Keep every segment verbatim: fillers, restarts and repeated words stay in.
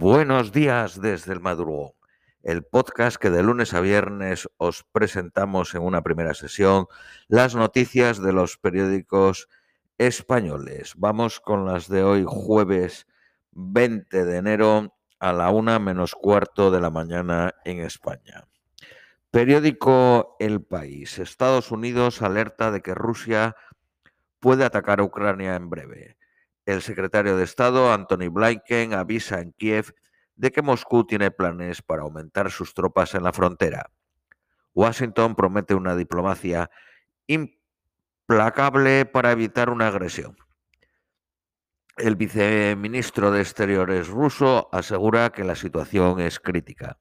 Buenos días desde el madrugón, el podcast que de lunes a viernes os presentamos en una primera sesión las noticias de los periódicos españoles. Vamos con las de hoy, jueves veinte de enero a la una menos cuarto de la mañana en España. Periódico El País. Estados Unidos alerta de que Rusia puede atacar a Ucrania en breve. El secretario de Estado, Anthony Blinken, avisa en Kiev de que Moscú tiene planes para aumentar sus tropas en la frontera. Washington promete una diplomacia implacable para evitar una agresión. El viceministro de Exteriores ruso asegura que la situación es crítica.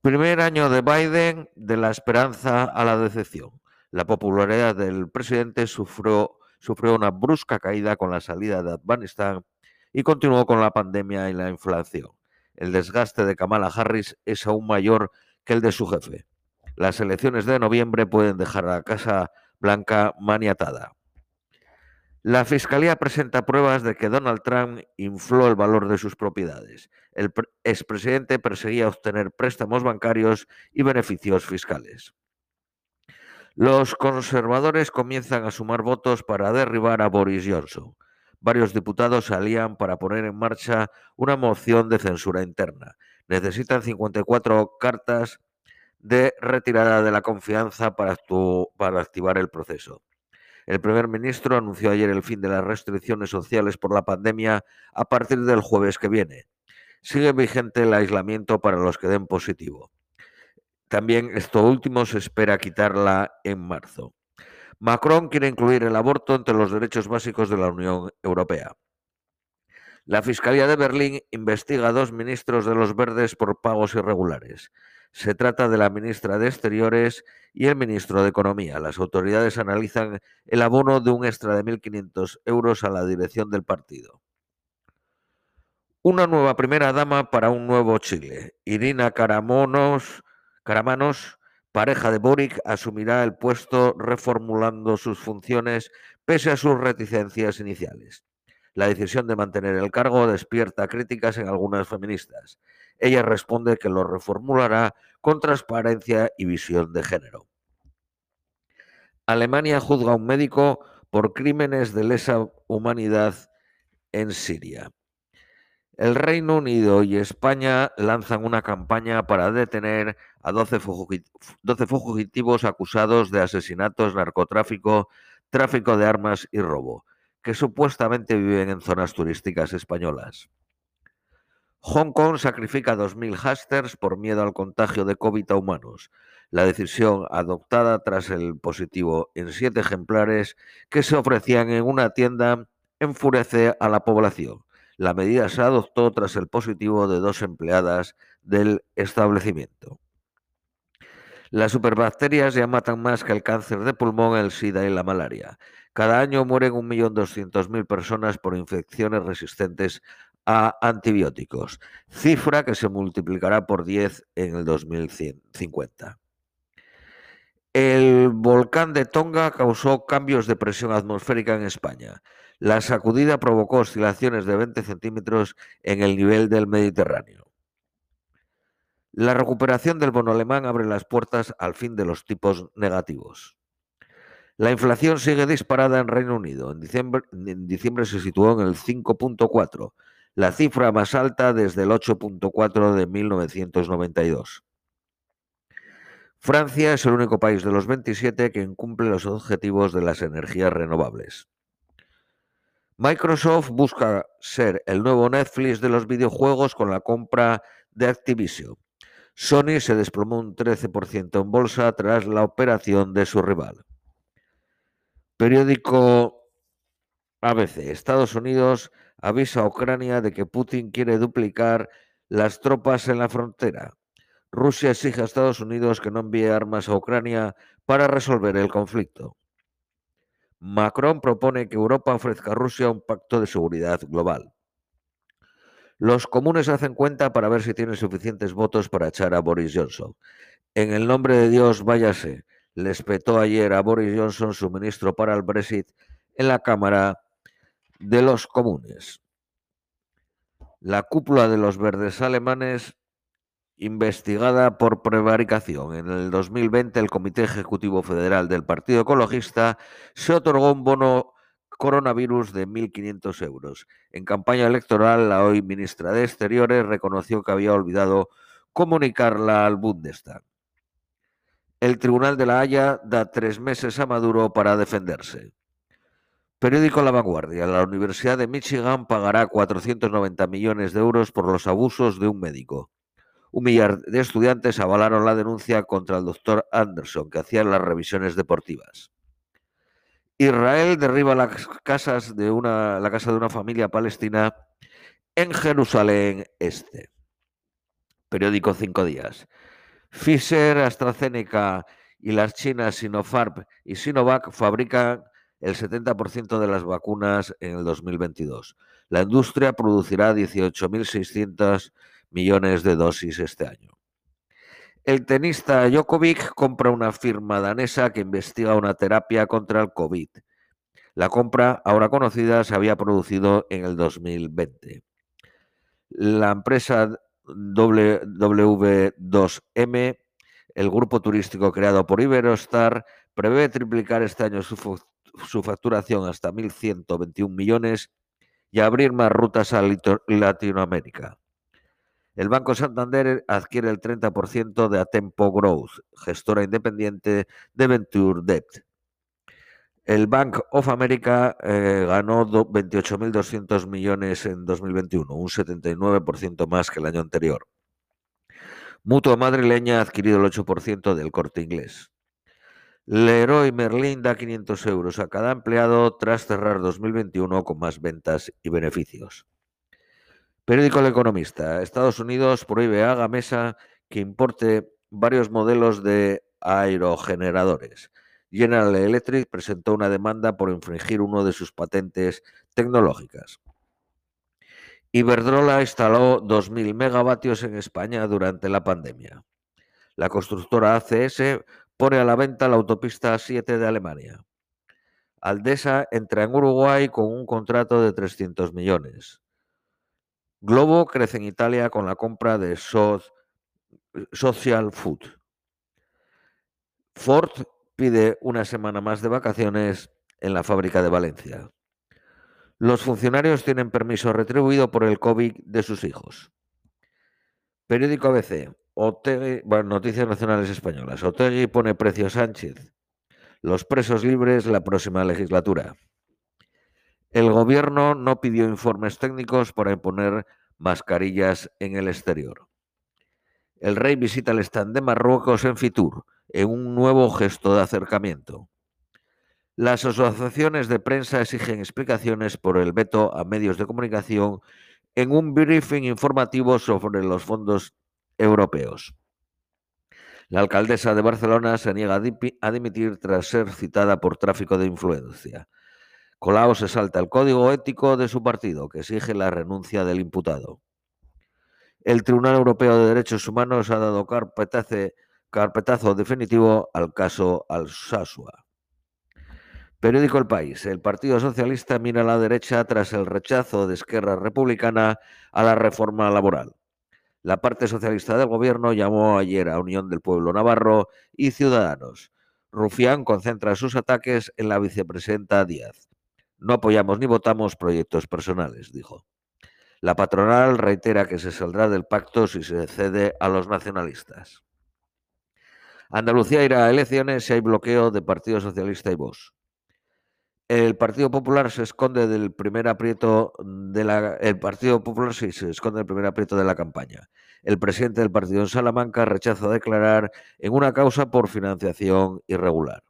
Primer año de Biden, de la esperanza a la decepción. La popularidad del presidente sufrió Sufrió una brusca caída con la salida de Afganistán y continuó con la pandemia y la inflación. El desgaste de Kamala Harris es aún mayor que el de su jefe. Las elecciones de noviembre pueden dejar a la Casa Blanca maniatada. La Fiscalía presenta pruebas de que Donald Trump infló el valor de sus propiedades. El expresidente perseguía obtener préstamos bancarios y beneficios fiscales. Los conservadores comienzan a sumar votos para derribar a Boris Johnson. Varios diputados se alían para poner en marcha una moción de censura interna. Necesitan cincuenta y cuatro cartas de retirada de la confianza para, para activar el proceso. El primer ministro anunció ayer el fin de las restricciones sociales por la pandemia a partir del jueves que viene. Sigue vigente el aislamiento para los que den positivo. También esto último se espera quitarla en marzo. Macron quiere incluir el aborto entre los derechos básicos de la Unión Europea. La Fiscalía de Berlín investiga a dos ministros de los Verdes por pagos irregulares. Se trata de la ministra de Exteriores y el ministro de Economía. Las autoridades analizan el abono de un extra de mil quinientos euros a la dirección del partido. Una nueva primera dama para un nuevo Chile. Irina Karamanos... Karamanos, pareja de Boric, asumirá el puesto reformulando sus funciones pese a sus reticencias iniciales. La decisión de mantener el cargo despierta críticas en algunas feministas. Ella responde que lo reformulará con transparencia y visión de género. Alemania juzga a un médico por crímenes de lesa humanidad en Siria. El Reino Unido y España lanzan una campaña para detener a doce fugitivos acusados de asesinatos, narcotráfico, tráfico de armas y robo, que supuestamente viven en zonas turísticas españolas. Hong Kong sacrifica dos mil hasters por miedo al contagio de COVID a humanos. La decisión adoptada tras el positivo en siete ejemplares que se ofrecían en una tienda enfurece a la población. La medida se adoptó tras el positivo de dos empleadas del establecimiento. Las superbacterias ya matan más que el cáncer de pulmón, el SIDA y la malaria. Cada año mueren un millón doscientas mil personas por infecciones resistentes a antibióticos, cifra que se multiplicará por diez en el dos mil cincuenta. El volcán de Tonga causó cambios de presión atmosférica en España. La sacudida provocó oscilaciones de veinte centímetros en el nivel del Mediterráneo. La recuperación del bono alemán abre las puertas al fin de los tipos negativos. La inflación sigue disparada en Reino Unido. En diciembre, en diciembre se situó en el cinco coma cuatro, la cifra más alta desde el ocho coma cuatro de mil novecientos noventa y dos. Francia es el único país de los veintisiete que incumple los objetivos de las energías renovables. Microsoft busca ser el nuevo Netflix de los videojuegos con la compra de Activision. Sony se desplomó un trece por ciento en bolsa tras la operación de su rival. Periódico A B C. Estados Unidos avisa a Ucrania de que Putin quiere duplicar las tropas en la frontera. Rusia exige a Estados Unidos que no envíe armas a Ucrania para resolver el conflicto. Macron propone que Europa ofrezca a Rusia un pacto de seguridad global. Los comunes hacen cuenta para ver si tienen suficientes votos para echar a Boris Johnson. En el nombre de Dios, váyase, les petó ayer a Boris Johnson, su ministro para el Brexit, en la Cámara de los Comunes. La cúpula de los verdes alemanes investigada por prevaricación. En el dos mil veinte, el Comité Ejecutivo Federal del Partido Ecologista se otorgó un bono coronavirus de mil quinientos euros. En campaña electoral, la hoy ministra de Exteriores reconoció que había olvidado comunicarla al Bundestag. El Tribunal de La Haya da tres meses a Maduro para defenderse. Periódico La Vanguardia. La Universidad de Michigan pagará cuatrocientos noventa millones de euros por los abusos de un médico. Un millar de estudiantes avalaron la denuncia contra el doctor Anderson, que hacía las revisiones deportivas. Israel derriba las casas de una, la casa de una familia palestina en Jerusalén Este. Periódico Cinco Días. Pfizer, AstraZeneca y las chinas Sinopharm y Sinovac fabrican el setenta por ciento de las vacunas en el dos mil veintidós. La industria producirá dieciocho mil seiscientos millones de dosis este año. El tenista Djokovic compra una firma danesa que investiga una terapia contra el COVID. La compra, ahora conocida, se había producido en el dos mil veinte. La empresa doble u dos eme, el grupo turístico creado por Iberostar, prevé triplicar este año su, su facturación hasta mil ciento veintiún millones y abrir más rutas a Latinoamérica. El Banco Santander adquiere el treinta por ciento de Atempo Growth, gestora independiente de Venture Debt. El Bank of America eh, ganó veintiocho mil doscientos millones en dos mil veintiuno, un setenta y nueve por ciento más que el año anterior. Mutua Madrileña ha adquirido el ocho por ciento del Corte Inglés. Leroy Merlin da quinientos euros a cada empleado tras cerrar dos mil veintiuno con más ventas y beneficios. Periódico El Economista. Estados Unidos prohíbe a Gamesa que importe varios modelos de aerogeneradores. General Electric presentó una demanda por infringir uno de sus patentes tecnológicas. Iberdrola instaló dos mil megavatios en España durante la pandemia. La constructora A C S pone a la venta la autopista siete de Alemania. Aldesa entra en Uruguay con un contrato de trescientos millones. Globo crece en Italia con la compra de Social Food. Ford pide una semana más de vacaciones en la fábrica de Valencia. Los funcionarios tienen permiso retribuido por el COVID de sus hijos. Periódico A B C. Otegi, bueno, Noticias Nacionales Españolas. Otegi pone precio a Sánchez. Los presos libres la próxima legislatura. El gobierno no pidió informes técnicos para imponer mascarillas en el exterior. El rey visita el stand de Marruecos en Fitur, en un nuevo gesto de acercamiento. Las asociaciones de prensa exigen explicaciones por el veto a medios de comunicación en un briefing informativo sobre los fondos europeos. La alcaldesa de Barcelona se niega a dimitir tras ser citada por tráfico de influencia. Colau se salta el código ético de su partido, que exige la renuncia del imputado. El Tribunal Europeo de Derechos Humanos ha dado carpetazo definitivo al caso Alsasua. Periódico El País. El Partido Socialista mira a la derecha tras el rechazo de Esquerra Republicana a la reforma laboral. La parte socialista del gobierno llamó ayer a Unión del Pueblo Navarro y Ciudadanos. Rufián concentra sus ataques en la vicepresidenta Díaz. No apoyamos ni votamos proyectos personales, dijo. La patronal reitera que se saldrá del pacto si se cede a los nacionalistas. Andalucía irá a elecciones si hay bloqueo de Partido Socialista y Vox. El Partido Popular se esconde del primer aprieto de la el Partido Popular sí, se esconde del primer aprieto de la campaña. El presidente del partido en Salamanca rechaza declarar en una causa por financiación irregular.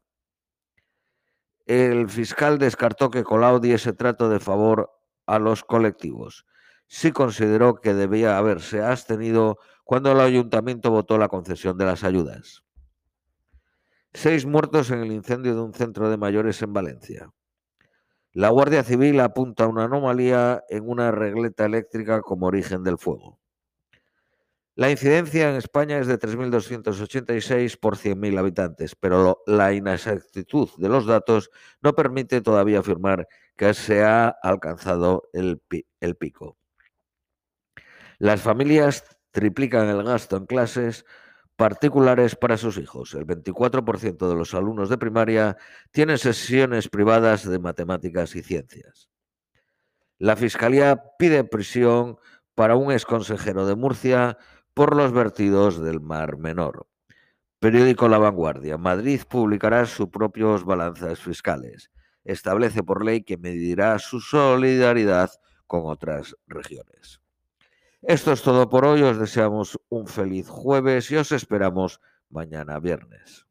El fiscal descartó que Colau diese trato de favor a los colectivos. Sí consideró que debía haberse abstenido cuando el ayuntamiento votó la concesión de las ayudas. Seis muertos en el incendio de un centro de mayores en Valencia. La Guardia Civil apunta una anomalía en una regleta eléctrica como origen del fuego. La incidencia en España es de tres mil doscientos ochenta y seis por cien mil habitantes, pero la inexactitud de los datos no permite todavía afirmar que se ha alcanzado el pico. Las familias triplican el gasto en clases particulares para sus hijos. El veinticuatro por ciento de los alumnos de primaria tienen sesiones privadas de matemáticas y ciencias. La Fiscalía pide prisión para un exconsejero de Murcia por los vertidos del Mar Menor. Periódico La Vanguardia. Madrid publicará sus propios balances fiscales. Establece por ley que medirá su solidaridad con otras regiones. Esto es todo por hoy, os deseamos un feliz jueves y os esperamos mañana viernes.